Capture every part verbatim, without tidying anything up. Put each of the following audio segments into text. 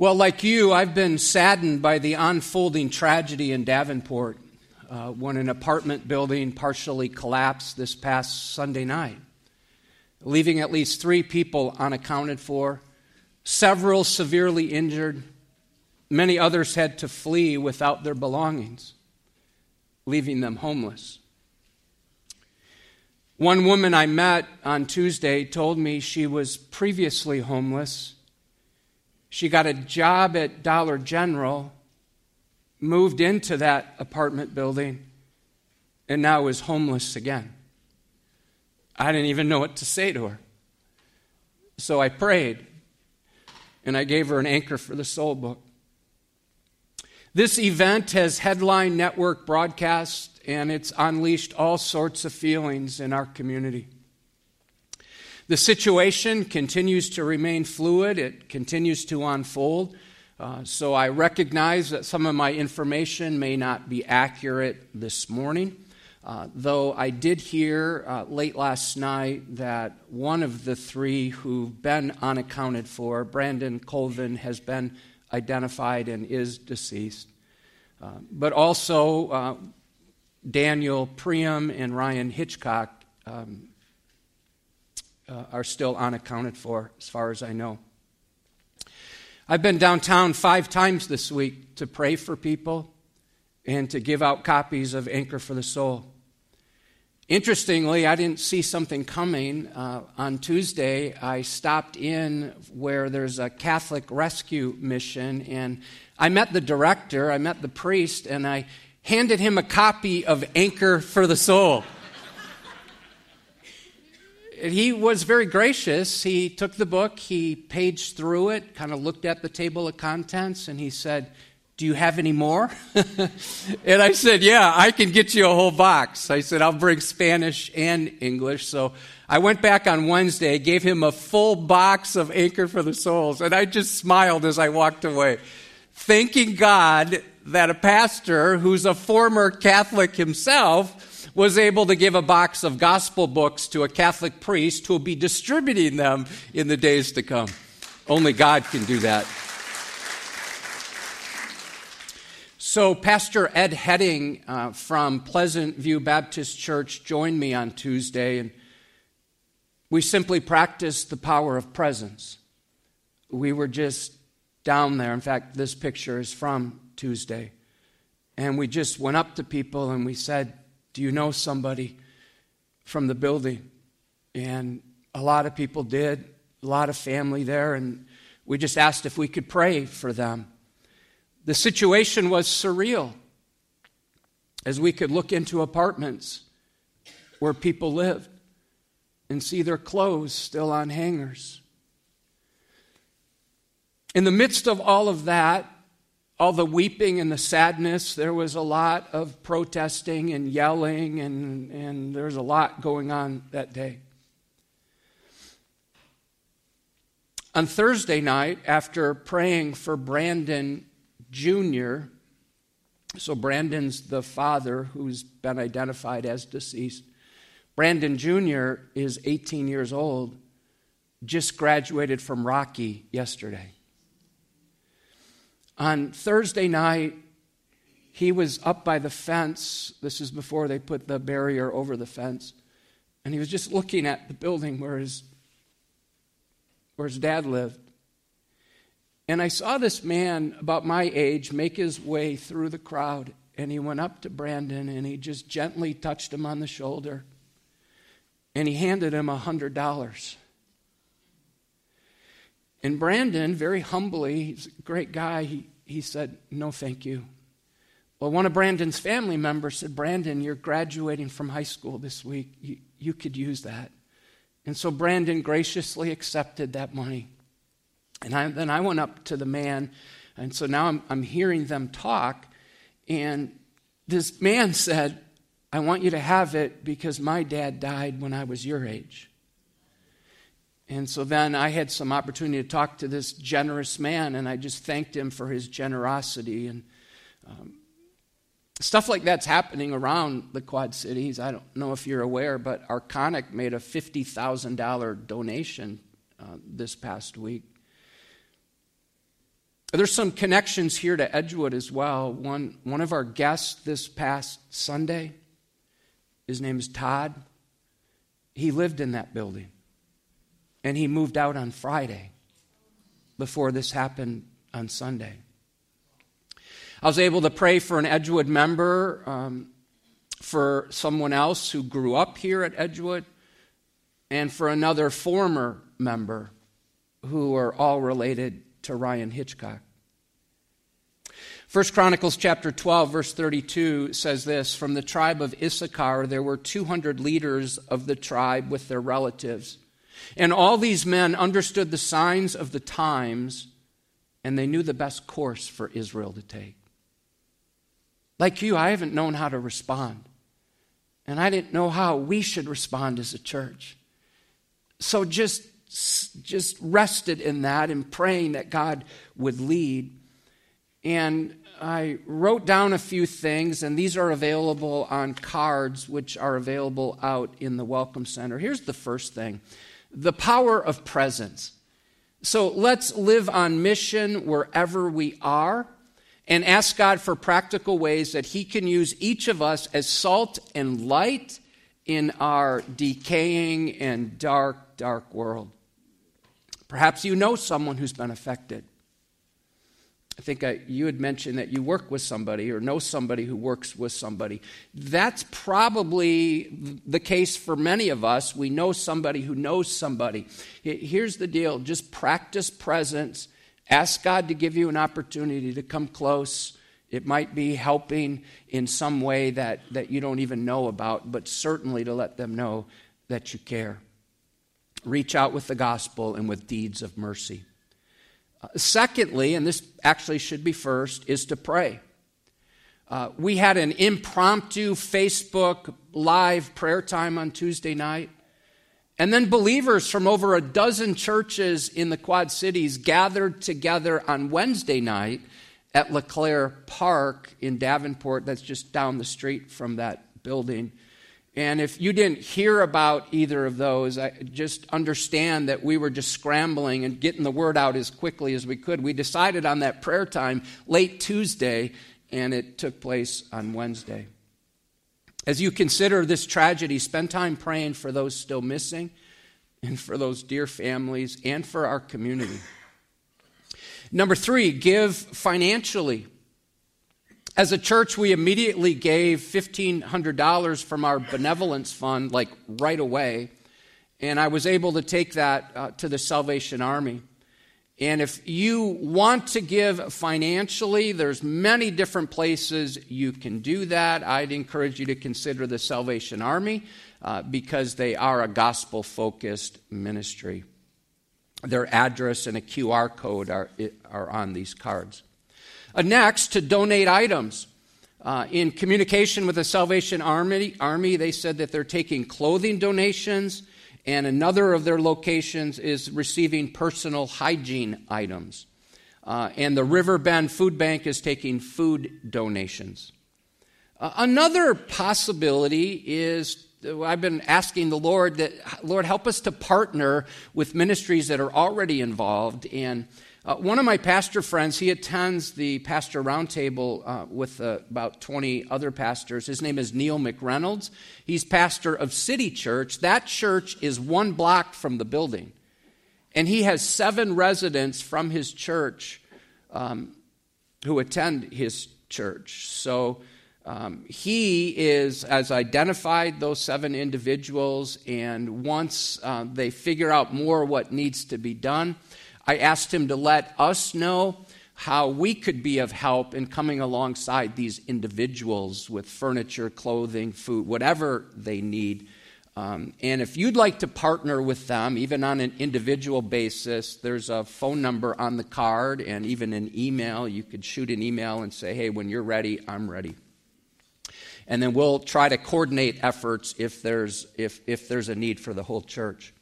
Well, like you, I've been saddened by the unfolding tragedy in Davenport uh, when an apartment building partially collapsed this past Sunday night, leaving at least three people unaccounted for, several severely injured. Many others had to flee without their belongings, leaving them homeless. One woman I met on Tuesday told me she was previously homeless. She got a job at Dollar General, moved into that apartment building, and now is homeless again. I didn't even know what to say to her. So I prayed, and I gave her an Anchor for the Soul book. This event has headline network broadcasts, and it's unleashed all sorts of feelings in our community. The situation continues to remain fluid. It continues to unfold. Uh, so I recognize that some of my information may not be accurate this morning, uh, though I did hear uh, late last night that one of the three who've been unaccounted for, Brandon Colvin, has been identified and is deceased. Uh, but also... Uh, Daniel Priam and Ryan Hitchcock um, uh, are still unaccounted for, as far as I know. I've been downtown five times this week to pray for people and to give out copies of Anchor for the Soul. Interestingly, I didn't see something coming. Uh, on Tuesday, I stopped in where there's a Catholic rescue mission, and I met the director, I met the priest, and I handed him a copy of Anchor for the Soul. He was very gracious. He took the book, he paged through it, kind of looked at the table of contents, and he said, "Do you have any more?" And I said, "Yeah, I can get you a whole box." I said, "I'll bring Spanish and English." So I went back on Wednesday, gave him a full box of Anchor for the Souls, and I just smiled as I walked away, thanking God that a pastor who's a former Catholic himself was able to give a box of gospel books to a Catholic priest who will be distributing them in the days to come. Only God can do that. So Pastor Ed Heading uh, from Pleasant View Baptist Church joined me on Tuesday, and we simply practiced the power of presence. We were just down there. In fact, this picture is from Tuesday. And we just went up to people and we said, "Do you know somebody from the building?" And a lot of people did, a lot of family there. And we just asked if we could pray for them. The situation was surreal as we could look into apartments where people lived and see their clothes still on hangers. In the midst of all of that, all the weeping and the sadness, there was a lot of protesting and yelling, and, and there was a lot going on that day. On Thursday night, after praying for Brandon Junior, so Brandon's the father who's been identified as deceased. Brandon Junior is eighteen years old, just graduated from Rocky yesterday. On Thursday night, he was up by the fence. This is before they put the barrier over the fence. And he was just looking at the building where his, where his dad lived. And I saw this man about my age make his way through the crowd. And he went up to Brandon and he just gently touched him on the shoulder. And he handed him one hundred dollars. And Brandon, very humbly, he's a great guy, he, he said, "No, thank you." Well, one of Brandon's family members said, "Brandon, you're graduating from high school this week. You, you could use that." And so Brandon graciously accepted that money. And I, then I went up to the man, and so now I'm, I'm hearing them talk. And this man said, "I want you to have it because my dad died when I was your age." And so then I had some opportunity to talk to this generous man, and I just thanked him for his generosity. And um, stuff like that's happening around the Quad Cities. I don't know if you're aware, but Arconic made a fifty thousand dollars donation uh, this past week. There's some connections here to Edgewood as well. One, one of our guests this past Sunday, his name is Todd. He lived in that building, and he moved out on Friday before this happened on Sunday. I was able to pray for an Edgewood member, um, for someone else who grew up here at Edgewood, and for another former member who are all related to Ryan Hitchcock. First Chronicles chapter twelve, verse thirty-two says this: "From the tribe of Issachar there were two hundred leaders of the tribe with their relatives. And all these men understood the signs of the times, and they knew the best course for Israel to take." Like you, I haven't known how to respond. And I didn't know how we should respond as a church. So just just rested in that and praying that God would lead. And I wrote down a few things, and these are available on cards, which are available out in the Welcome Center. Here's the first thing: the power of presence. So let's live on mission wherever we are and ask God for practical ways that he can use each of us as salt and light in our decaying and dark, dark world. Perhaps you know someone who's been affected. I think I, you had mentioned that you work with somebody or know somebody who works with somebody. That's probably the case for many of us. We know somebody who knows somebody. Here's the deal. Just practice presence. Ask God to give you an opportunity to come close. It might be helping in some way that, that you don't even know about, but certainly to let them know that you care. Reach out with the gospel and with deeds of mercy. Secondly, and this actually should be first, is to pray. Uh, we had an impromptu Facebook live prayer time on Tuesday night, and then believers from over a dozen churches in the Quad Cities gathered together on Wednesday night at LeClaire Park in Davenport. That's just down the street from that building. And if you didn't hear about either of those, I just understand that we were just scrambling and getting the word out as quickly as we could. We decided on that prayer time late Tuesday, and it took place on Wednesday. As you consider this tragedy, spend time praying for those still missing and for those dear families and for our community. Number three, give financially. As a church, we immediately gave fifteen hundred dollars from our benevolence fund, like right away, and I was able to take that uh, to the Salvation Army. And if you want to give financially, there's many different places you can do that. I'd encourage you to consider the Salvation Army uh, because they are a gospel-focused ministry. Their address and a Q R code are, are on these cards. Uh, next, to donate items. Uh, in communication with the Salvation Army, Army, they said that they're taking clothing donations, and another of their locations is receiving personal hygiene items. Uh, and the River Bend Food Bank is taking food donations. Uh, another possibility is, I've been asking the Lord, that Lord, help us to partner with ministries that are already involved. And Uh, one of my pastor friends, he attends the pastor roundtable uh, with uh, about twenty other pastors. His name is Neil McReynolds. He's pastor of City Church. That church is one block from the building. And he has seven residents from his church um, who attend his church. So um, he is, has identified those seven individuals, and once uh, they figure out more what needs to be done, I asked him to let us know how we could be of help in coming alongside these individuals with furniture, clothing, food, whatever they need. Um, and if you'd like to partner with them, even on an individual basis, there's a phone number on the card and even an email. You could shoot an email and say, hey, when you're ready, I'm ready. And then we'll try to coordinate efforts if there's, if, if there's a need for the whole church.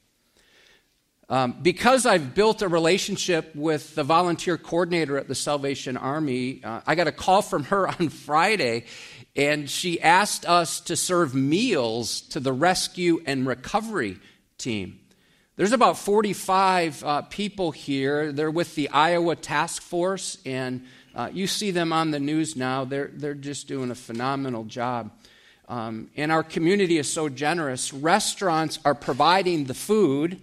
Um, because I've built a relationship with the volunteer coordinator at the Salvation Army, uh, I got a call from her on Friday, and she asked us to serve meals to the rescue and recovery team. There's about forty-five uh, people here. They're with the Iowa Task Force, and uh, you see them on the news now. They're they're just doing a phenomenal job. Um, and our community is so generous. Restaurants are providing the food.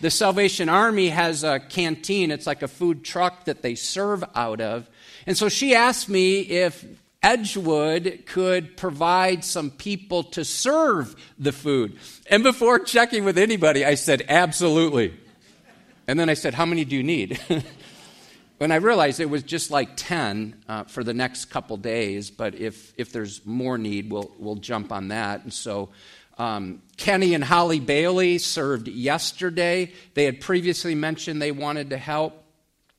The Salvation Army has a canteen. It's like a food truck that they serve out of. And so she asked me if Edgewood could provide some people to serve the food. And before checking with anybody, I said, absolutely. And then I said, how many do you need? When I realized it was just like ten uh, for the next couple days, but if if there's more need, we'll we'll jump on that. And so um, Kenny and Holly Bailey served yesterday. They had previously mentioned they wanted to help.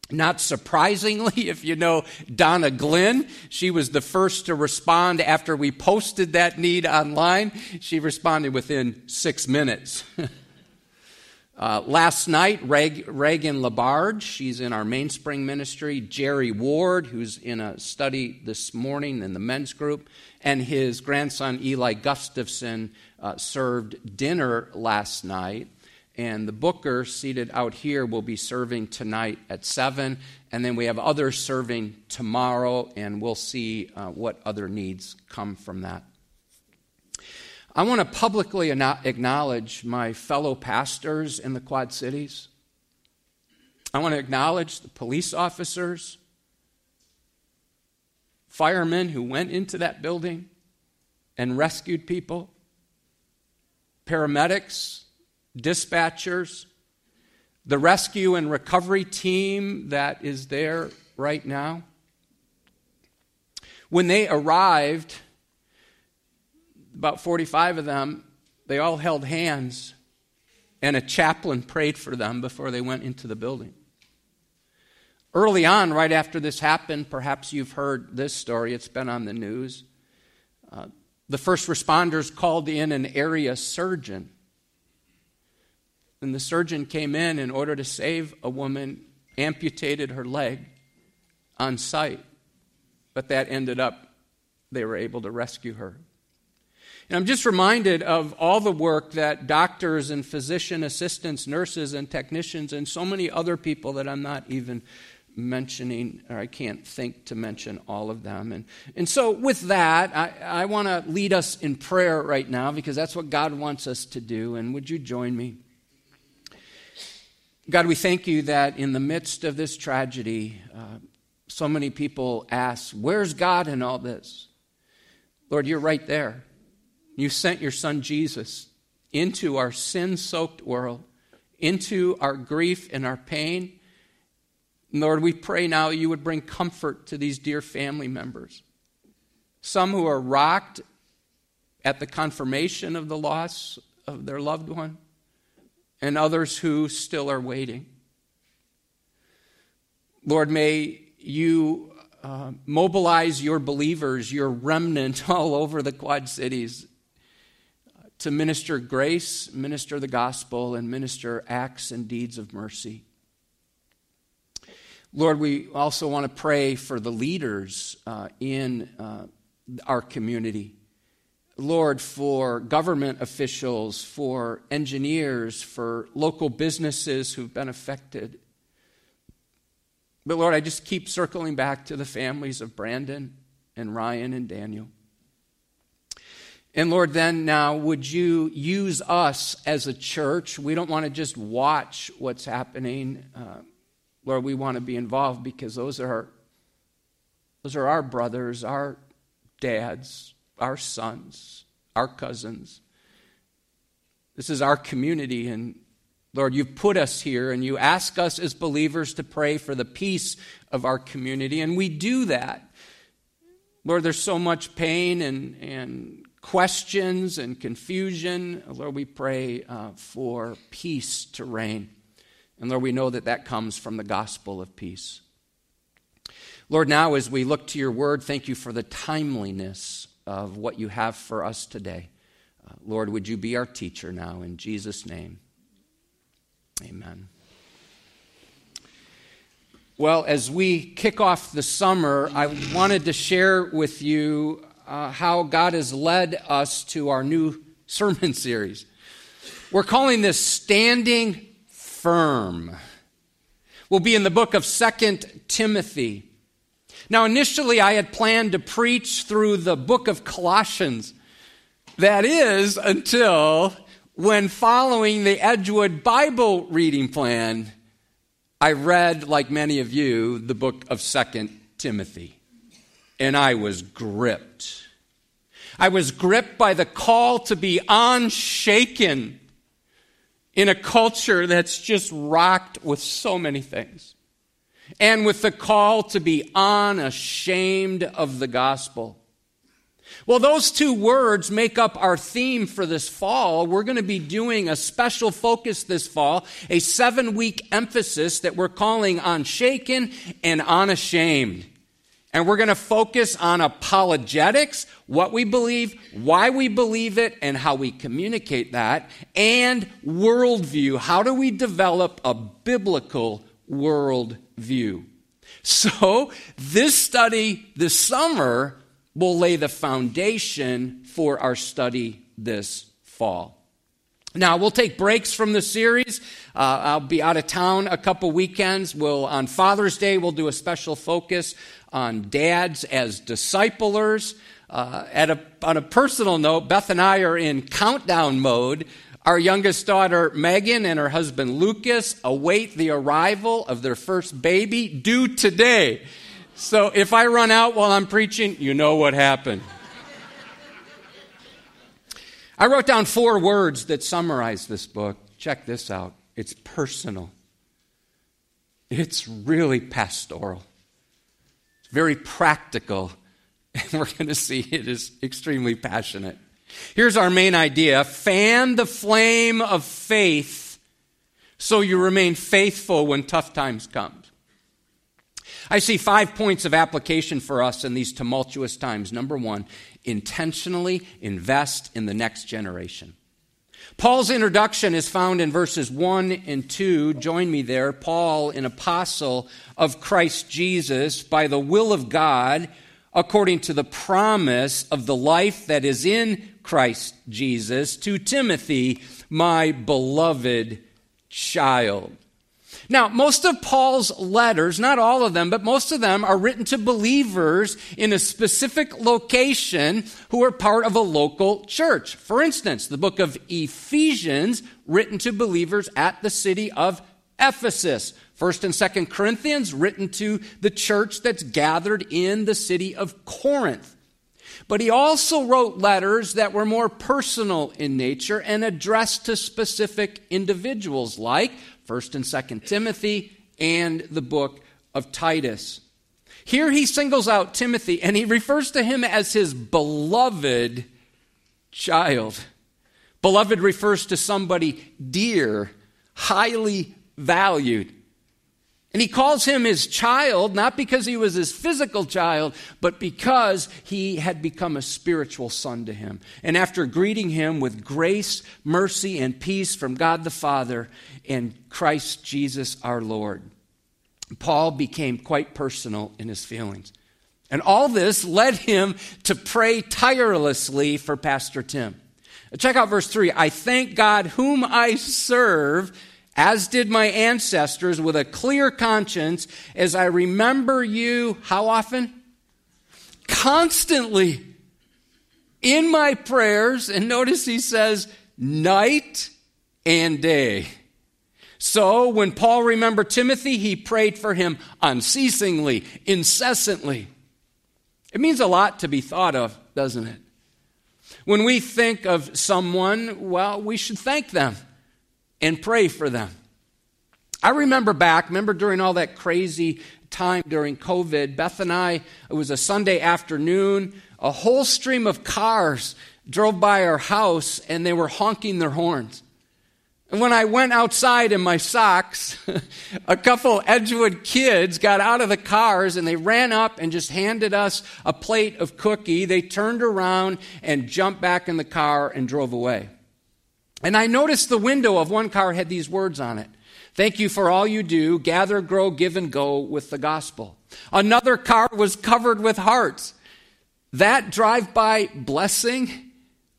Not surprisingly, if you know Donna Glynn, she was the first to respond after we posted that need online. She responded within six minutes. uh, last night, Reg, Regan Labarge, she's in our Mainspring ministry, Jerry Ward, who's in a study this morning in the men's group, and his grandson, Eli Gustafson, uh, served dinner last night. And the Booker seated out here will be serving tonight at seven. And then we have others serving tomorrow, and we'll see uh, what other needs come from that. I want to publicly acknowledge my fellow pastors in the Quad Cities. I want to acknowledge the police officers, firemen who went into that building and rescued people, paramedics, dispatchers, the rescue and recovery team that is there right now. When they arrived, about forty-five of them, they all held hands, and a chaplain prayed for them before they went into the building. Early on, right after this happened, perhaps you've heard this story, it's been on the news. Uh, the first responders called in an area surgeon. And the surgeon came in in order to save a woman, amputated her leg on site. But that ended up, they were able to rescue her. And I'm just reminded of all the work that doctors and physician assistants, nurses and technicians, and so many other people that I'm not even mentioning, or I can't think to mention all of them. And, and so with that, I, I want to lead us in prayer right now, because that's what God wants us to do. And would you join me? God, we thank you that in the midst of this tragedy, uh, so many people ask, where's God in all this? Lord, you're right there. You sent your son Jesus into our sin-soaked world, into our grief and our pain. Lord, we pray now you would bring comfort to these dear family members, some who are rocked at the confirmation of the loss of their loved one, and others who still are waiting. Lord, may you uh, mobilize your believers, your remnant all over the Quad Cities uh, to minister grace, minister the gospel, and minister acts and deeds of mercy. Lord, we also want to pray for the leaders uh, in uh, our community. Lord, for government officials, for engineers, for local businesses who've been affected. But Lord, I just keep circling back to the families of Brandon and Ryan and Daniel. And Lord, then now, would you use us as a church? We don't want to just watch what's happening. Uh, Lord, we want to be involved, because those are, those are our brothers, our dads, our sons, our cousins. This is our community, and Lord, you've put us here, and you ask us as believers to pray for the peace of our community, and we do that. Lord, there's so much pain and, and questions and confusion. Lord, we pray uh, for peace to reign, and Lord, we know that that comes from the gospel of peace. Lord, now as we look to your word, thank you for the timeliness of what you have for us today. Uh, Lord, would you be our teacher now, in Jesus' name? Amen. Well, as we kick off the summer, I wanted to share with you uh, how God has led us to our new sermon series. We're calling this Standing Firm. We'll be in the book of Second Timothy. Now, initially, I had planned to preach through the book of Colossians. That is, until when following the Edgewood Bible reading plan, I read, like many of you, the book of Second Timothy. And I was gripped. I was gripped by the call to be unshaken in a culture that's just rocked with so many things. And with the call to be unashamed of the gospel. Well, those two words make up our theme for this fall. We're going to be doing a special focus this fall, a seven-week emphasis that we're calling Unshaken and Unashamed. And we're going to focus on apologetics, what we believe, why we believe it, and how we communicate that, and worldview. How do we develop a biblical worldview? So this study this summer will lay the foundation for our study this fall. Now, we'll take breaks from the series. Uh, I'll be out of town a couple weekends. We'll, on Father's Day, we'll do a special focus on dads as disciplers. Uh, at a, on a personal note, Beth and I are in countdown mode. Our youngest daughter, Megan, and her husband, Lucas, await the arrival of their first baby due today. So if I run out while I'm preaching, you know what happened. I wrote down four words that summarize this book. Check this out. It's personal. It's really pastoral. It's very practical. And we're going to see it is extremely passionate. Here's our main idea. Fan the flame of faith so you remain faithful when tough times come. I see five points of application for us in these tumultuous times. Number one, intentionally invest in the next generation. Paul's introduction is found in verses one and two. Join me there. Paul, an apostle of Christ Jesus, by the will of God, according to the promise of the life that is in Christ Jesus, to Timothy, my beloved child. Now, most of Paul's letters, not all of them, but most of them are written to believers in a specific location who are part of a local church. For instance, the book of Ephesians, written to believers at the city of Ephesus. First and Second Corinthians, written to the church that's gathered in the city of Corinth. But he also wrote letters that were more personal in nature and addressed to specific individuals like First and Second Timothy, and the book of Titus. Here he singles out Timothy, and he refers to him as his beloved child. Beloved refers to somebody dear, highly valued. And he calls him his child, not because he was his physical child, but because he had become a spiritual son to him. And after greeting him with grace, mercy, and peace from God the Father and Christ Jesus our Lord, Paul became quite personal in his feelings. And all this led him to pray tirelessly for Pastor Tim. Check out verse three. I thank God whom I serve, as did my ancestors, with a clear conscience, as I remember you, how often? Constantly in my prayers. And notice he says, night and day. So when Paul remembered Timothy, he prayed for him unceasingly, incessantly. It means a lot to be thought of, doesn't it? When we think of someone, well, we should thank them and pray for them. I remember back, remember during all that crazy time during COVID, Beth and I, it was a Sunday afternoon, a whole stream of cars drove by our house and they were honking their horns. And when I went outside in my socks, a couple Edgewood kids got out of the cars and they ran up and just handed us a plate of cookie. They turned around and jumped back in the car and drove away. And I noticed the window of one car had these words on it. Thank you for all you do. Gather, grow, give, and go with the gospel. Another car was covered with hearts. That drive-by blessing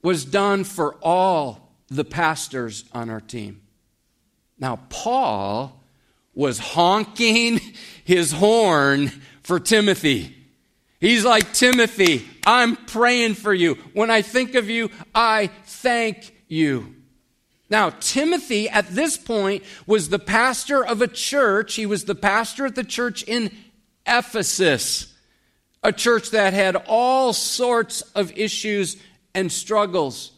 was done for all the pastors on our team. Now, Paul was honking his horn for Timothy. He's like, Timothy, I'm praying for you. When I think of you, I thank you. Now, Timothy at this point was the pastor of a church. He was the pastor at the church in Ephesus, a church that had all sorts of issues and struggles.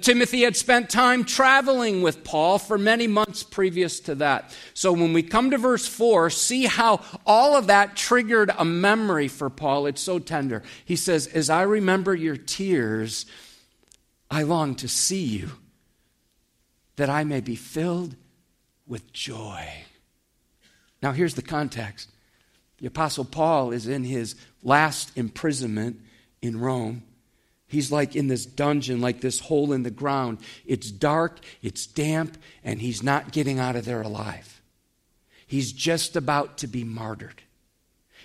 Timothy had spent time traveling with Paul for many months previous to that. So when we come to verse four, see how all of that triggered a memory for Paul. It's so tender. He says, as I remember your tears, I long to see you, that I may be filled with joy. Now here's the context. The Apostle Paul is in his last imprisonment in Rome. He's like in this dungeon, like this hole in the ground. It's dark, it's damp, and he's not getting out of there alive. He's just about to be martyred.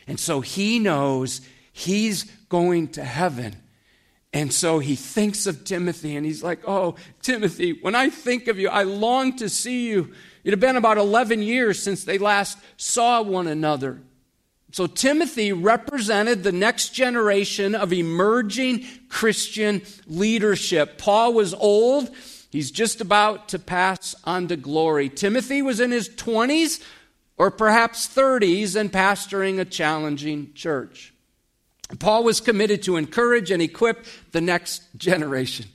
And so he knows he's going to heaven. And so he thinks of Timothy, and he's like, oh, Timothy, when I think of you, I long to see you. It had been about eleven years since they last saw one another. So Timothy represented the next generation of emerging Christian leadership. Paul was old. He's just about to pass on to glory. Timothy was in his twenties or perhaps thirties and pastoring a challenging church. Paul was committed to encourage and equip the next generation.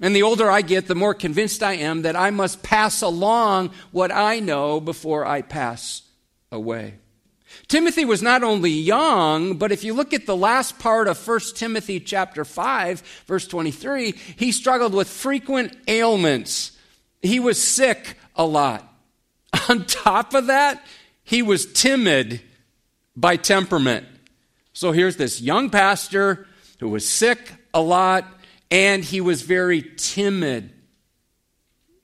And the older I get, the more convinced I am that I must pass along what I know before I pass away. Timothy was not only young, but if you look at the last part of First Timothy chapter five, verse twenty-three, he struggled with frequent ailments. He was sick a lot. On top of that, he was timid by temperament. So here's this young pastor who was sick a lot, and he was very timid.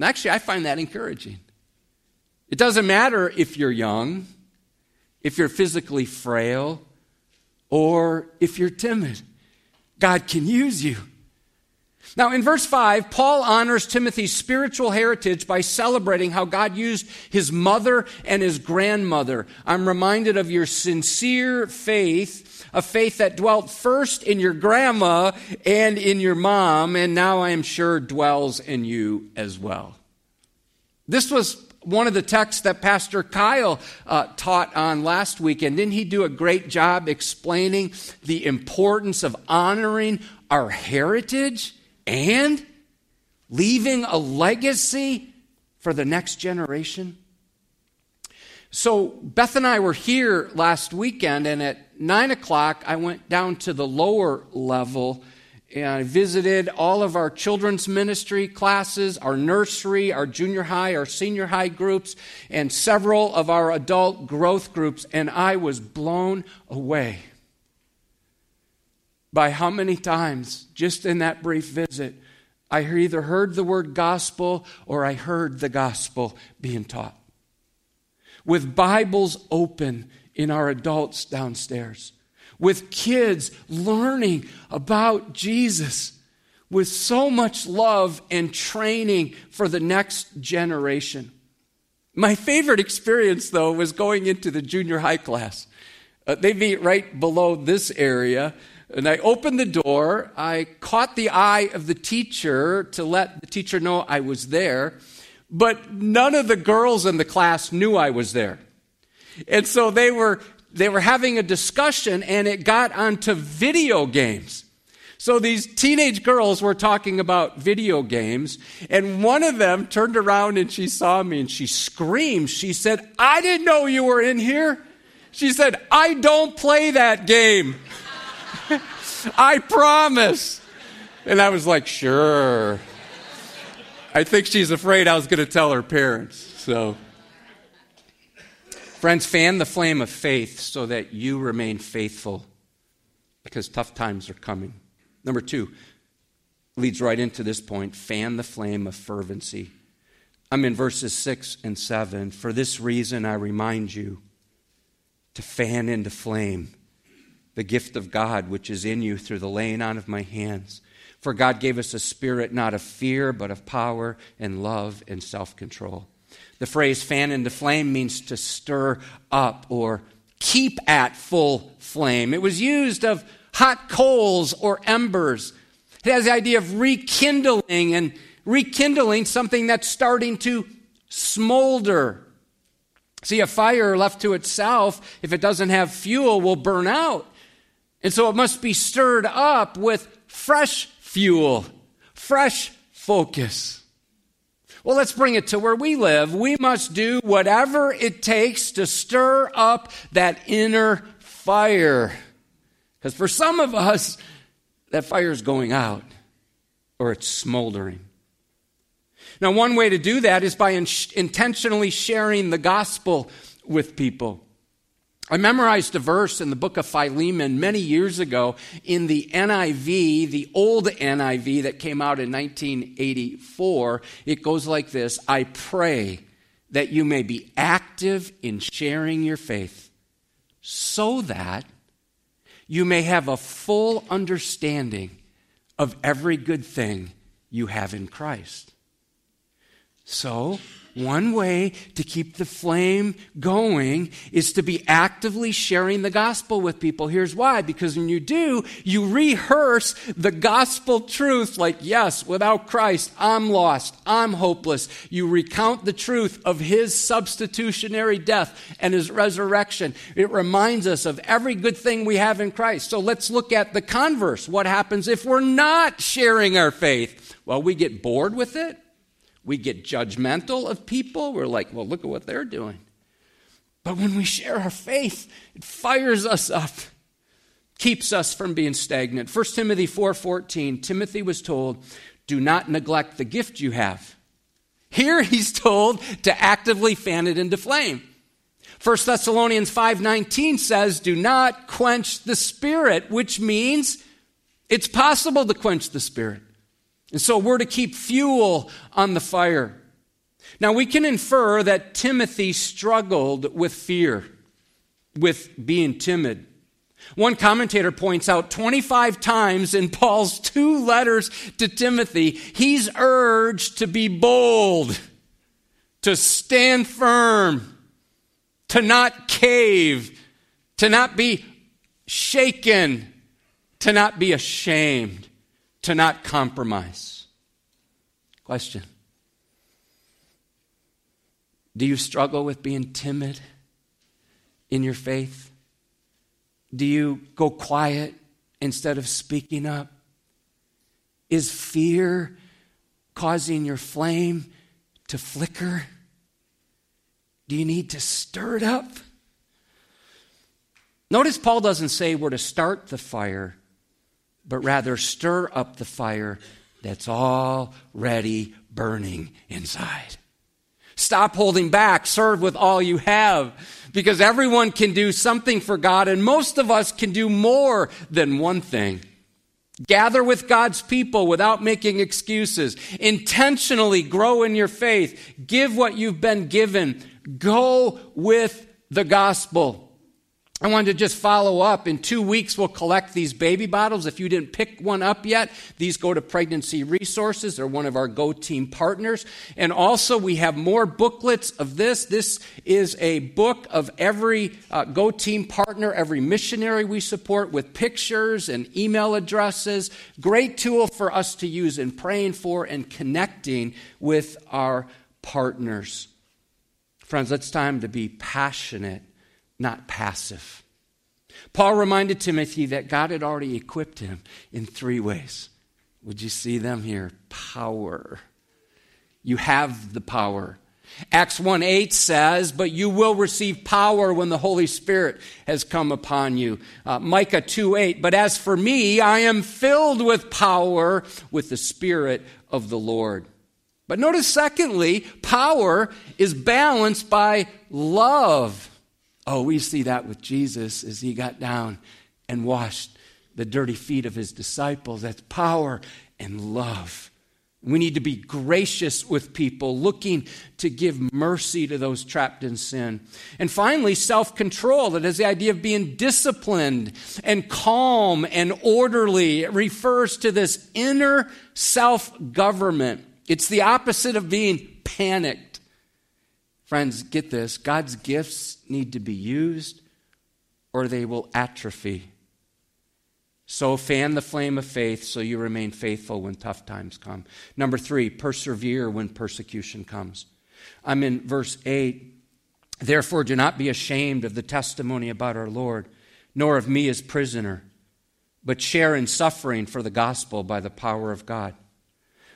And actually, I find that encouraging. It doesn't matter if you're young, if you're physically frail, or if you're timid. God can use you. Now, in verse five, Paul honors Timothy's spiritual heritage by celebrating how God used his mother and his grandmother. I'm reminded of your sincere faith, a faith that dwelt first in your grandma and in your mom, and now I am sure dwells in you as well. This was one of the texts that Pastor Kyle uh, taught on last week, and didn't he do a great job explaining the importance of honoring our heritage and leaving a legacy for the next generation? So Beth and I were here last weekend, and at nine o'clock I went down to the lower level and I visited all of our children's ministry classes, our nursery, our junior high, our senior high groups, and several of our adult growth groups. And I was blown away by how many times, just in that brief visit, I either heard the word gospel or I heard the gospel being taught. With Bibles open in our adults downstairs, with kids learning about Jesus, with so much love and training for the next generation. My favorite experience, though, was going into the junior high class. Uh, they meet right below this area, and I opened the door. I caught the eye of the teacher to let the teacher know I was there, but none of the girls in the class knew I was there. And so they were... They were having a discussion, and it got onto video games. So these teenage girls were talking about video games, and one of them turned around and she saw me and she screamed. She said, I didn't know you were in here. She said, I don't play that game. I promise. And I was like, sure. I think she's afraid I was going to tell her parents, so... Friends, fan the flame of faith so that you remain faithful, because tough times are coming. Number two, leads right into this point, fan the flame of fervency. I'm in verses six and seven. For this reason, I remind you to fan into flame the gift of God, which is in you through the laying on of my hands. For God gave us a spirit not of fear, but of power and love and self-control. The phrase fan into flame means to stir up or keep at full flame. It was used of hot coals or embers. It has the idea of rekindling and rekindling something that's starting to smolder. See, a fire left to itself, if it doesn't have fuel, will burn out. And so it must be stirred up with fresh fuel, fresh focus. Well, let's bring it to where we live. We must do whatever it takes to stir up that inner fire. Because for some of us, that fire is going out or it's smoldering. Now, one way to do that is by in- intentionally sharing the gospel with people. I memorized a verse in the book of Philemon many years ago in the N I V, the old N I V that came out in nineteen eighty-four. It goes like this: I pray that you may be active in sharing your faith so that you may have a full understanding of every good thing you have in Christ. So, one way to keep the flame going is to be actively sharing the gospel with people. Here's why. Because when you do, you rehearse the gospel truth, like, yes, without Christ, I'm lost, I'm hopeless. You recount the truth of his substitutionary death and his resurrection. It reminds us of every good thing we have in Christ. So let's look at the converse. What happens if we're not sharing our faith? Well, we get bored with it. We get judgmental of people. We're like, well, look at what they're doing. But when we share our faith, it fires us up, keeps us from being stagnant. First Timothy four fourteen, Timothy was told, do not neglect the gift you have. Here he's told to actively fan it into flame. First Thessalonians five nineteen says, do not quench the Spirit, which means it's possible to quench the Spirit. And so we're to keep fuel on the fire. Now, we can infer that Timothy struggled with fear, with being timid. One commentator points out twenty-five times in Paul's two letters to Timothy, he's urged to be bold, to stand firm, to not cave, to not be shaken, to not be ashamed, to not compromise. Question: do you struggle with being timid in your faith? Do you go quiet instead of speaking up? Is fear causing your flame to flicker? Do you need to stir it up? Notice Paul doesn't say we're to start the fire, but rather stir up the fire that's already burning inside. Stop holding back. Serve with all you have, because everyone can do something for God, and most of us can do more than one thing. Gather with God's people without making excuses. Intentionally grow in your faith. Give what you've been given. Go with the gospel. I wanted to just follow up. In two weeks, we'll collect these baby bottles. If you didn't pick one up yet, these go to Pregnancy Resources. They're one of our Go Team partners. And also, we have more booklets of this. This is a book of every uh, Go Team partner, every missionary we support, with pictures and email addresses. Great tool for us to use in praying for and connecting with our partners. Friends, it's time to be passionate, not passive. Paul reminded Timothy that God had already equipped him in three ways. Would you see them here? Power. You have the power. Acts one eight says, but you will receive power when the Holy Spirit has come upon you. Uh, Micah two eight, but as for me, I am filled with power with the Spirit of the Lord. But notice, secondly, power is balanced by love. Oh, we see that with Jesus as he got down and washed the dirty feet of his disciples. That's power and love. We need to be gracious with people, looking to give mercy to those trapped in sin. And finally, self-control. That is the idea of being disciplined and calm and orderly. It refers to this inner self-government. It's the opposite of being panicked. Friends, get this. God's gifts need to be used or they will atrophy. So fan the flame of faith so you remain faithful when tough times come. Number three, persevere when persecution comes. I'm in verse eight. Therefore, do not be ashamed of the testimony about our Lord, nor of me as prisoner, but share in suffering for the gospel by the power of God.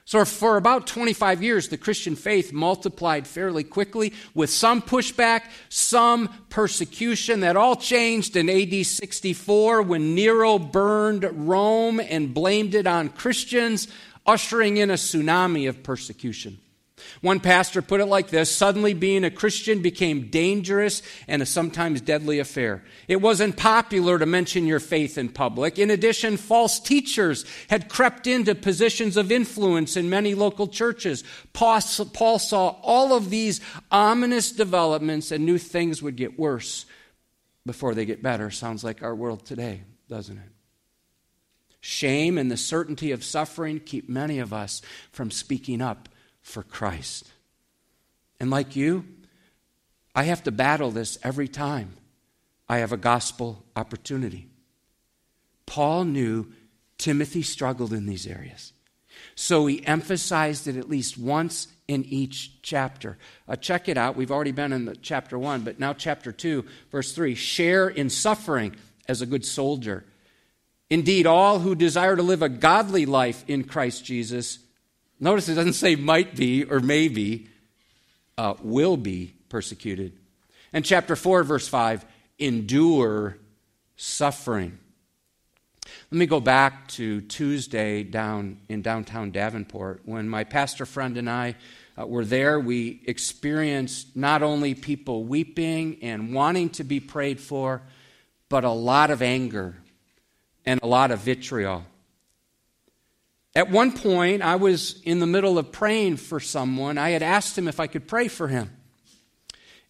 So for about twenty-five years, the Christian faith multiplied fairly quickly with some pushback, some persecution. That all changed in A D sixty-four when Nero burned Rome and blamed it on Christians, ushering in a tsunami of persecution. One pastor put it like this: suddenly being a Christian became dangerous and a sometimes deadly affair. It wasn't popular to mention your faith in public. In addition, false teachers had crept into positions of influence in many local churches. Paul saw all of these ominous developments and knew things would get worse before they get better. Sounds like our world today, doesn't it? Shame and the certainty of suffering keep many of us from speaking up for Christ. And like you, I have to battle this every time I have a gospel opportunity. Paul knew Timothy struggled in these areas, so he emphasized it at least once in each chapter. Uh, check it out. We've already been in the chapter one, but now chapter two, verse three, share in suffering as a good soldier. Indeed, all who desire to live a godly life in Christ Jesus, notice it doesn't say might be or maybe, uh, will be persecuted. And chapter four, verse five, endure suffering. Let me go back to Tuesday down in downtown Davenport. When my pastor friend and I uh, were there, we experienced not only people weeping and wanting to be prayed for, but a lot of anger and a lot of vitriol. At one point, I was in the middle of praying for someone. I had asked him if I could pray for him.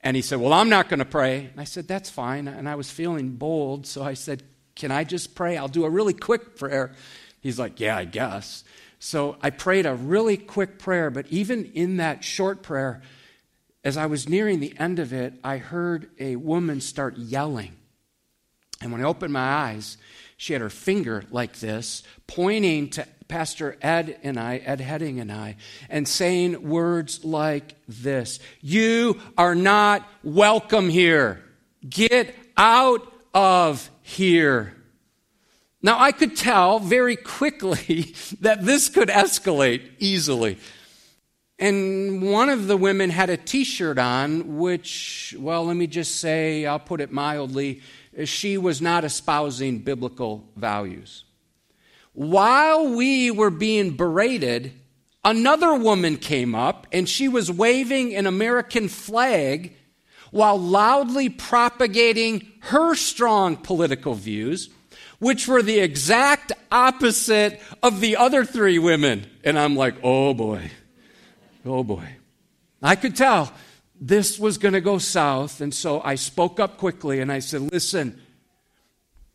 And he said, well, I'm not going to pray. And I said, that's fine. And I was feeling bold, so I said, can I just pray? I'll do a really quick prayer. He's like, yeah, I guess. So I prayed a really quick prayer, but even in that short prayer, as I was nearing the end of it, I heard a woman start yelling. And when I opened my eyes, she had her finger like this, pointing to Pastor Ed and I, Ed Heading and I, and saying words like this: you are not welcome here. Get out of here. Now, I could tell very quickly that this could escalate easily. And one of the women had a T-shirt on, which, well, let me just say, I'll put it mildly, she was not espousing biblical values. While we were being berated, another woman came up, and she was waving an American flag while loudly propagating her strong political views, which were the exact opposite of the other three women. And I'm like, oh boy, oh boy. I could tell this was going to go south, and so I spoke up quickly, and I said, listen,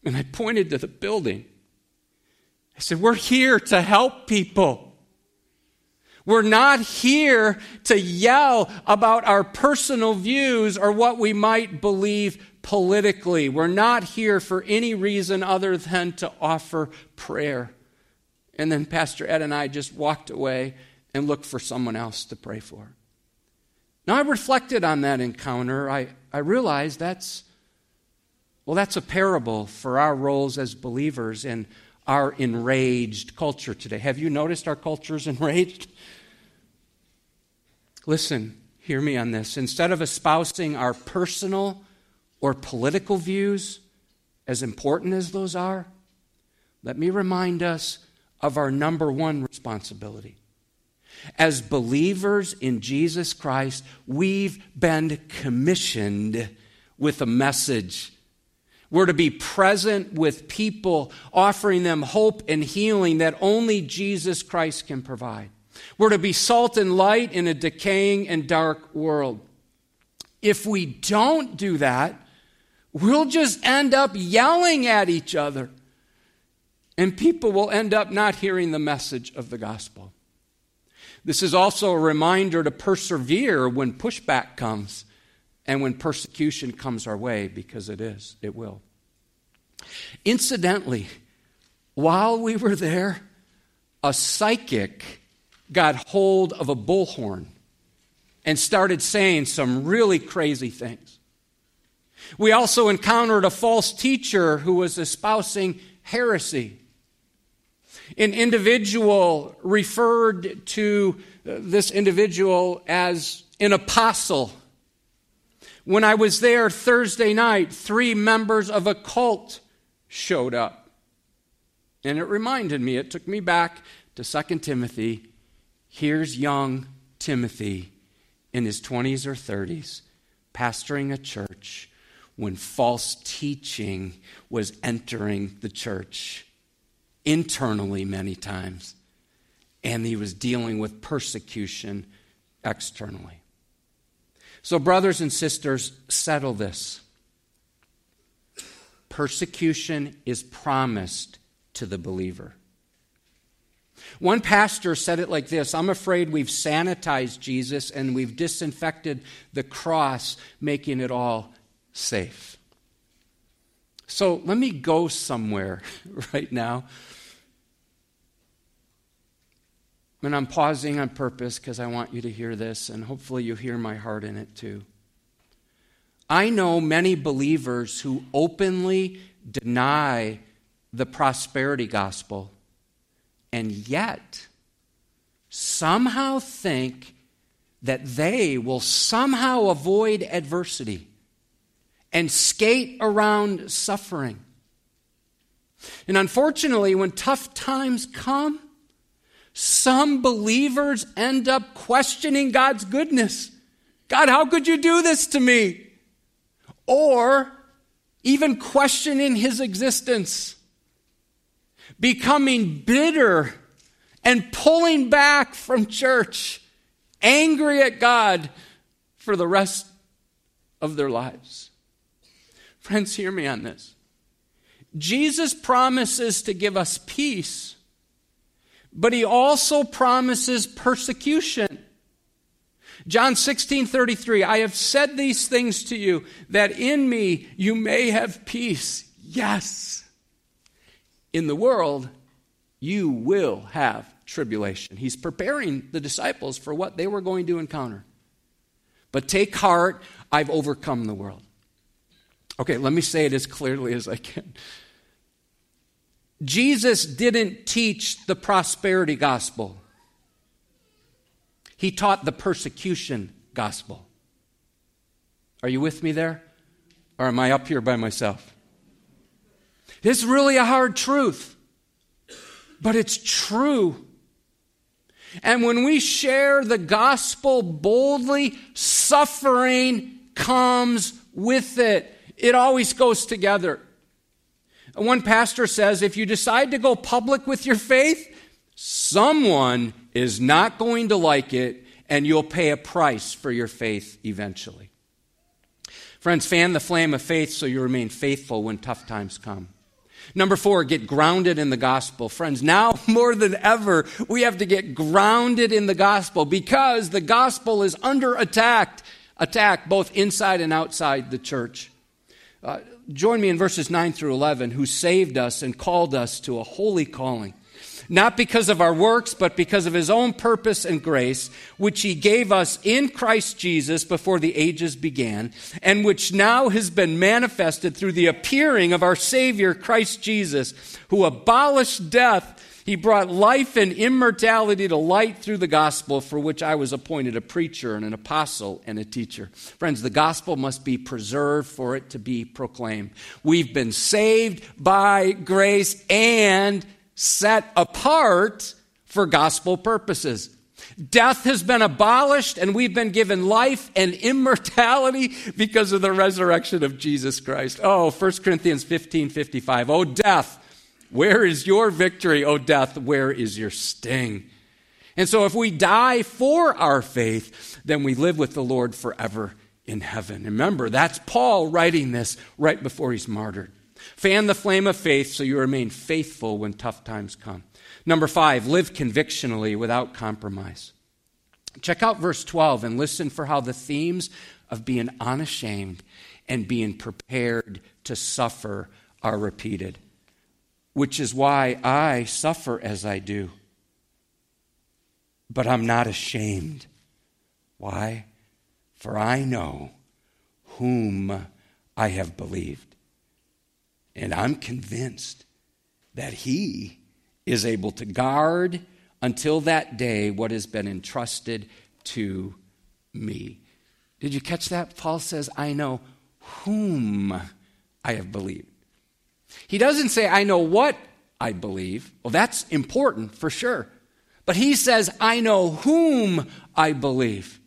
and I pointed to the building. I said, we're here to help people. We're not here to yell about our personal views or what we might believe politically. We're not here for any reason other than to offer prayer. And then Pastor Ed and I just walked away and looked for someone else to pray for. Now, I reflected on that encounter. I, I realized that's, well, that's a parable for our roles as believers in our enraged culture today. Have you noticed our culture is enraged? Listen, hear me on this. Instead of espousing our personal or political views, as important as those are, let me remind us of our number one responsibility. As believers in Jesus Christ, we've been commissioned with a message. We're to be present with people, offering them hope and healing that only Jesus Christ can provide. We're to be salt and light in a decaying and dark world. If we don't do that, we'll just end up yelling at each other, and people will end up not hearing the message of the gospel. This is also a reminder to persevere when pushback comes and when persecution comes our way, because it is, it will. Incidentally, while we were there, a psychic got hold of a bullhorn and started saying some really crazy things. We also encountered a false teacher who was espousing heresy. An individual referred to this individual as an apostle. When I was there Thursday night, three members of a cult showed up. And it reminded me, it took me back to Second Timothy. Here's young Timothy in his twenties or thirties, pastoring a church when false teaching was entering the church internally many times, and he was dealing with persecution externally. So, brothers and sisters, settle this. Persecution is promised to the believer. One pastor said it like this: I'm afraid we've sanitized Jesus and we've disinfected the cross, making it all safe. So let me go somewhere right now. And I'm pausing on purpose because I want you to hear this, and hopefully you hear my heart in it too. I know many believers who openly deny the prosperity gospel and yet somehow think that they will somehow avoid adversity and skate around suffering. And unfortunately, when tough times come, some believers end up questioning God's goodness. God, how could you do this to me? Or even questioning his existence, becoming bitter and pulling back from church, angry at God for the rest of their lives. Friends, hear me on this. Jesus promises to give us peace, but he also promises persecution. John sixteen thirty-three, I have said these things to you, that in me you may have peace. Yes, in the world you will have tribulation. He's preparing the disciples for what they were going to encounter. But take heart, I've overcome the world. Okay, let me say it as clearly as I can. Jesus didn't teach the prosperity gospel. He taught the persecution gospel. Are you with me there? Or am I up here by myself? This is really a hard truth, but it's true. And when we share the gospel boldly, suffering comes with it. It always goes together. One pastor says, if you decide to go public with your faith, someone is not going to like it, and you'll pay a price for your faith eventually. Friends, fan the flame of faith so you remain faithful when tough times come. Number four, get grounded in the gospel. Friends, now more than ever, we have to get grounded in the gospel, because the gospel is under attack, attack both inside and outside the church. Uh, join me in verses nine through eleven, who saved us and called us to a holy calling, not because of our works, but because of his own purpose and grace, which he gave us in Christ Jesus before the ages began, and which now has been manifested through the appearing of our Savior, Christ Jesus, who abolished death. He brought life and immortality to light through the gospel, for which I was appointed a preacher and an apostle and a teacher. Friends, the gospel must be preserved for it to be proclaimed. We've been saved by grace and set apart for gospel purposes. Death has been abolished, and we've been given life and immortality because of the resurrection of Jesus Christ. Oh, First Corinthians fifteen fifty-five, oh, death, where is your victory, O death? Where is your sting? And so if we die for our faith, then we live with the Lord forever in heaven. Remember, that's Paul writing this right before he's martyred. Fan the flame of faith so you remain faithful when tough times come. Number five, live convictionally without compromise. Check out verse twelve and listen for how the themes of being unashamed and being prepared to suffer are repeated, which is why I suffer as I do. But I'm not ashamed. Why? For I know whom I have believed, and I'm convinced that he is able to guard until that day what has been entrusted to me. Did you catch that? Paul says, I know whom I have believed. He doesn't say, I know what I believe. Well, that's important for sure. But he says, I know whom I believe.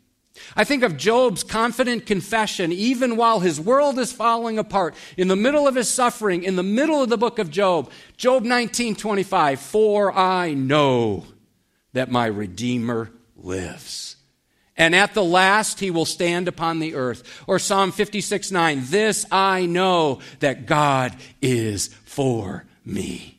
I think of Job's confident confession, even while his world is falling apart, in the middle of his suffering, in the middle of the book of Job, Job nineteen twenty-five, for I know that my Redeemer lives, and at the last he will stand upon the earth. Or Psalm fifty-six nine, this I know, that God is for me.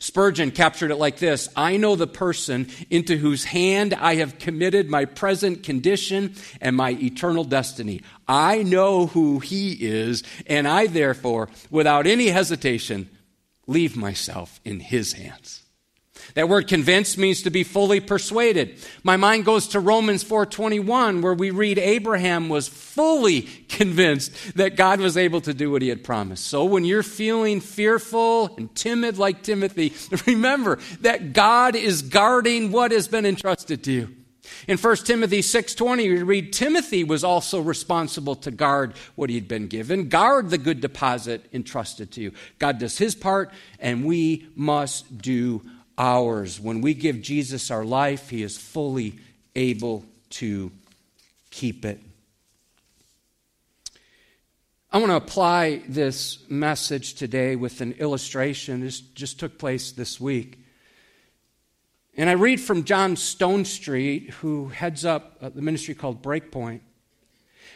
Spurgeon captured it like this: I know the person into whose hand I have committed my present condition and my eternal destiny. I know who he is, and I therefore, without any hesitation, leave myself in his hands. That word convinced means to be fully persuaded. My mind goes to Romans four twenty-one, where we read Abraham was fully convinced that God was able to do what he had promised. So when you're feeling fearful and timid like Timothy, remember that God is guarding what has been entrusted to you. In First Timothy six twenty, we read Timothy was also responsible to guard what he'd been given. Guard the good deposit entrusted to you. God does his part, and we must do ours. When we give Jesus our life, he is fully able to keep it. I want to apply this message today with an illustration. This just took place this week. And I read from John Stonestreet, who heads up the ministry called Breakpoint.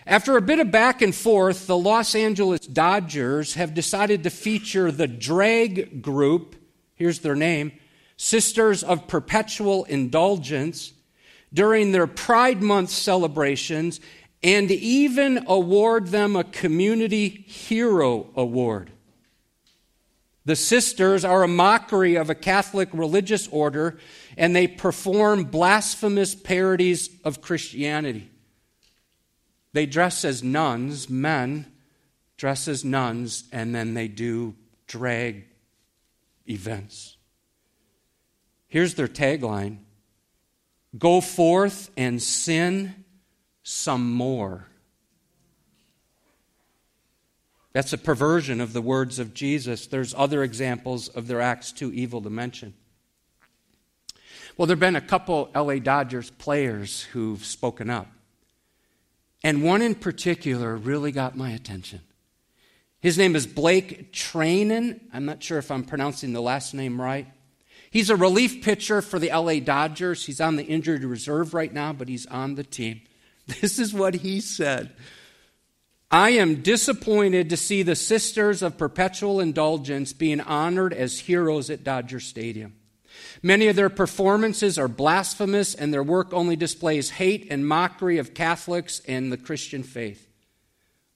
After a bit of back and forth, the Los Angeles Dodgers have decided to feature the drag group, here's their name, Sisters of Perpetual Indulgence, during their Pride Month celebrations, and even award them a Community Hero Award. The sisters are a mockery of a Catholic religious order, and they perform blasphemous parodies of Christianity. They dress as nuns, men dress as nuns, and then they do drag events. Here's their tagline: go forth and sin some more. That's a perversion of the words of Jesus. There's other examples of their acts too evil to mention. Well, there have been a couple L A Dodgers players who've spoken up. And one in particular really got my attention. His name is Blake Trainen. I'm not sure if I'm pronouncing the last name right. He's a relief pitcher for the L A Dodgers. He's on the injured reserve right now, but he's on the team. This is what he said: I am disappointed to see the Sisters of Perpetual Indulgence being honored as heroes at Dodger Stadium. Many of their performances are blasphemous, and their work only displays hate and mockery of Catholics and the Christian faith.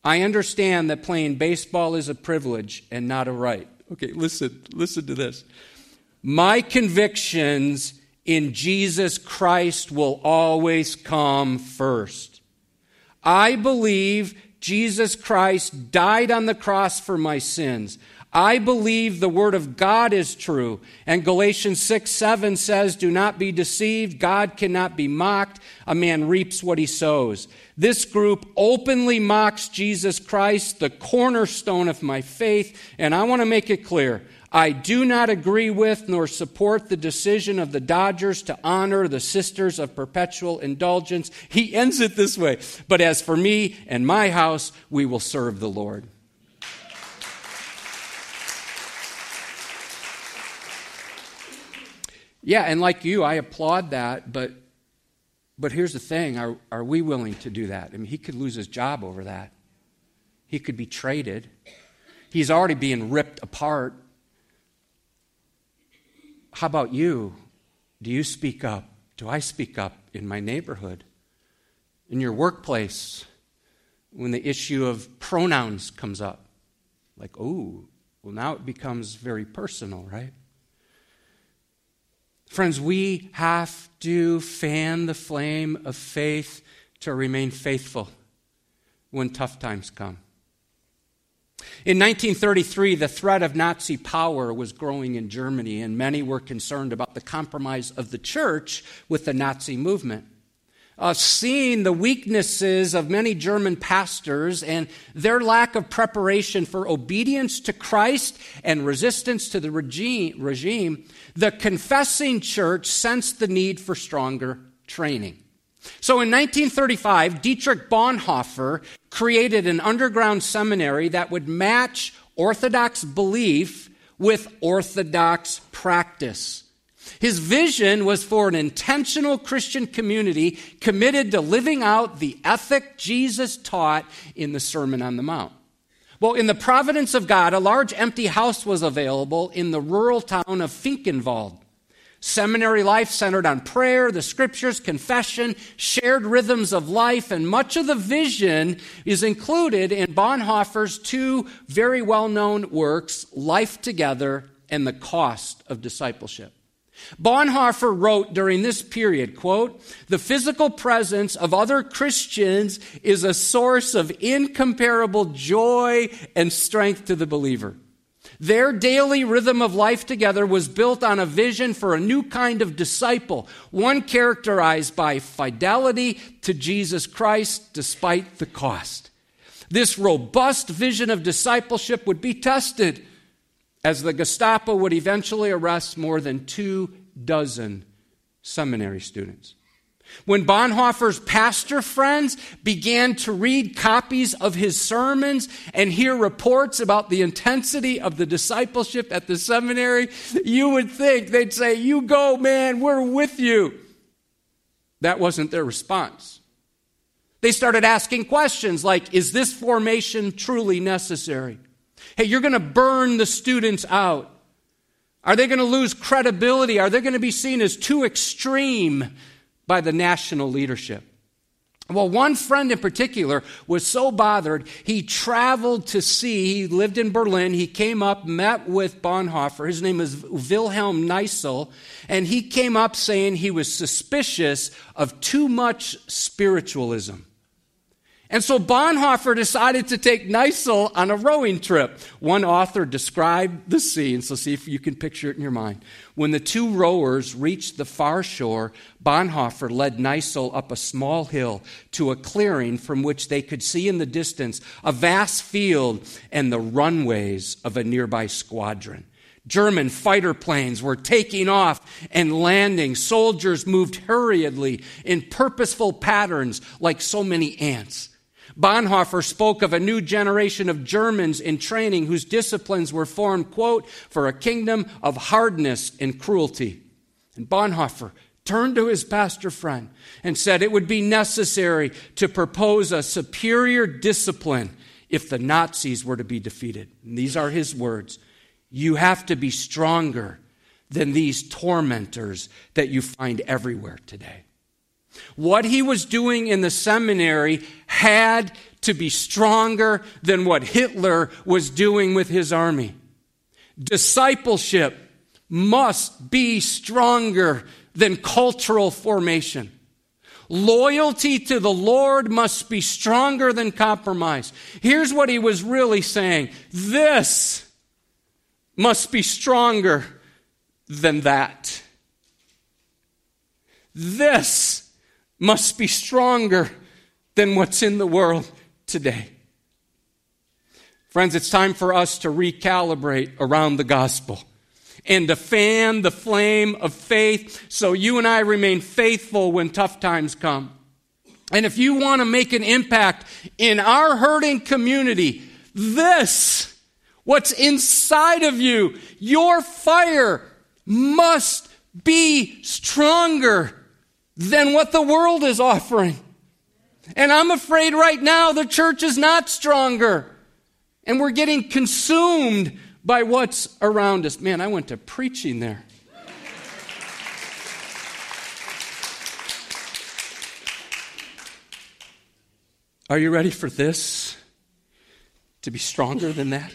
I understand that playing baseball is a privilege and not a right. Okay, listen, listen to this. My convictions in Jesus Christ will always come first. I believe Jesus Christ died on the cross for my sins. I believe the word of God is true. And Galatians six seven says, do not be deceived. God cannot be mocked. A man reaps what he sows. This group openly mocks Jesus Christ, the cornerstone of my faith. And I want to make it clear, I do not agree with nor support the decision of the Dodgers to honor the Sisters of Perpetual Indulgence. He ends it this way: but as for me and my house, we will serve the Lord. Yeah, and like you, I applaud that, but but here's the thing, are, are we willing to do that? I mean, he could lose his job over that. He could be traded. He's already being ripped apart. How about you? Do you speak up? Do I speak up in my neighborhood, in your workplace, when the issue of pronouns comes up? Like, oh, well, now it becomes very personal, right? Friends, we have to fan the flame of faith to remain faithful when tough times come. In nineteen thirty-three, the threat of Nazi power was growing in Germany, and many were concerned about the compromise of the church with the Nazi movement. Uh, seeing the weaknesses of many German pastors and their lack of preparation for obedience to Christ and resistance to the regime, regime, the confessing church sensed the need for stronger training. So in nineteen thirty-five, Dietrich Bonhoeffer created an underground seminary that would match Orthodox belief with Orthodox practice. His vision was for an intentional Christian community committed to living out the ethic Jesus taught in the Sermon on the Mount. Well, in the providence of God, a large empty house was available in the rural town of Finkenwald. Seminary life centered on prayer, the scriptures, confession, shared rhythms of life, and much of the vision is included in Bonhoeffer's two very well-known works, Life Together and The Cost of Discipleship. Bonhoeffer wrote during this period, quote, "The physical presence of other Christians is a source of incomparable joy and strength to the believer. Their daily rhythm of life together was built on a vision for a new kind of disciple, one characterized by fidelity to Jesus Christ despite the cost. This robust vision of discipleship would be tested as the Gestapo would eventually arrest more than two dozen seminary students." When Bonhoeffer's pastor friends began to read copies of his sermons and hear reports about the intensity of the discipleship at the seminary, you would think they'd say, "You go, man, we're with you." That wasn't their response. They started asking questions like, "Is this formation truly necessary? Hey, you're going to burn the students out. Are they going to lose credibility? Are they going to be seen as too extreme by the national leadership?" Well, one friend in particular was so bothered, he traveled to see, he lived in Berlin, he came up, met with Bonhoeffer, his name is Wilhelm Neisel, and he came up saying he was suspicious of too much spiritualism. And so Bonhoeffer decided to take Neisel on a rowing trip. One author described the scene, so see if you can picture it in your mind. When the two rowers reached the far shore, Bonhoeffer led Neisel up a small hill to a clearing from which they could see in the distance a vast field and the runways of a nearby squadron. German fighter planes were taking off and landing. Soldiers moved hurriedly in purposeful patterns like so many ants. Bonhoeffer spoke of a new generation of Germans in training whose disciplines were formed, quote, "for a kingdom of hardness and cruelty." And Bonhoeffer turned to his pastor friend and said it would be necessary to propose a superior discipline if the Nazis were to be defeated. And these are his words. "You have to be stronger than these tormentors that you find everywhere today." What he was doing in the seminary had to be stronger than what Hitler was doing with his army. Discipleship must be stronger than cultural formation. Loyalty to the Lord must be stronger than compromise. Here's what he was really saying. This must be stronger than that. This must be stronger than what's in the world today. Friends, it's time for us to recalibrate around the gospel and to fan the flame of faith so you and I remain faithful when tough times come. And if you want to make an impact in our hurting community, this, what's inside of you, your fire must be stronger than what the world is offering. And I'm afraid right now the church is not stronger. And we're getting consumed by what's around us. Man, I went to preaching there. Are you ready for this? To be stronger than that?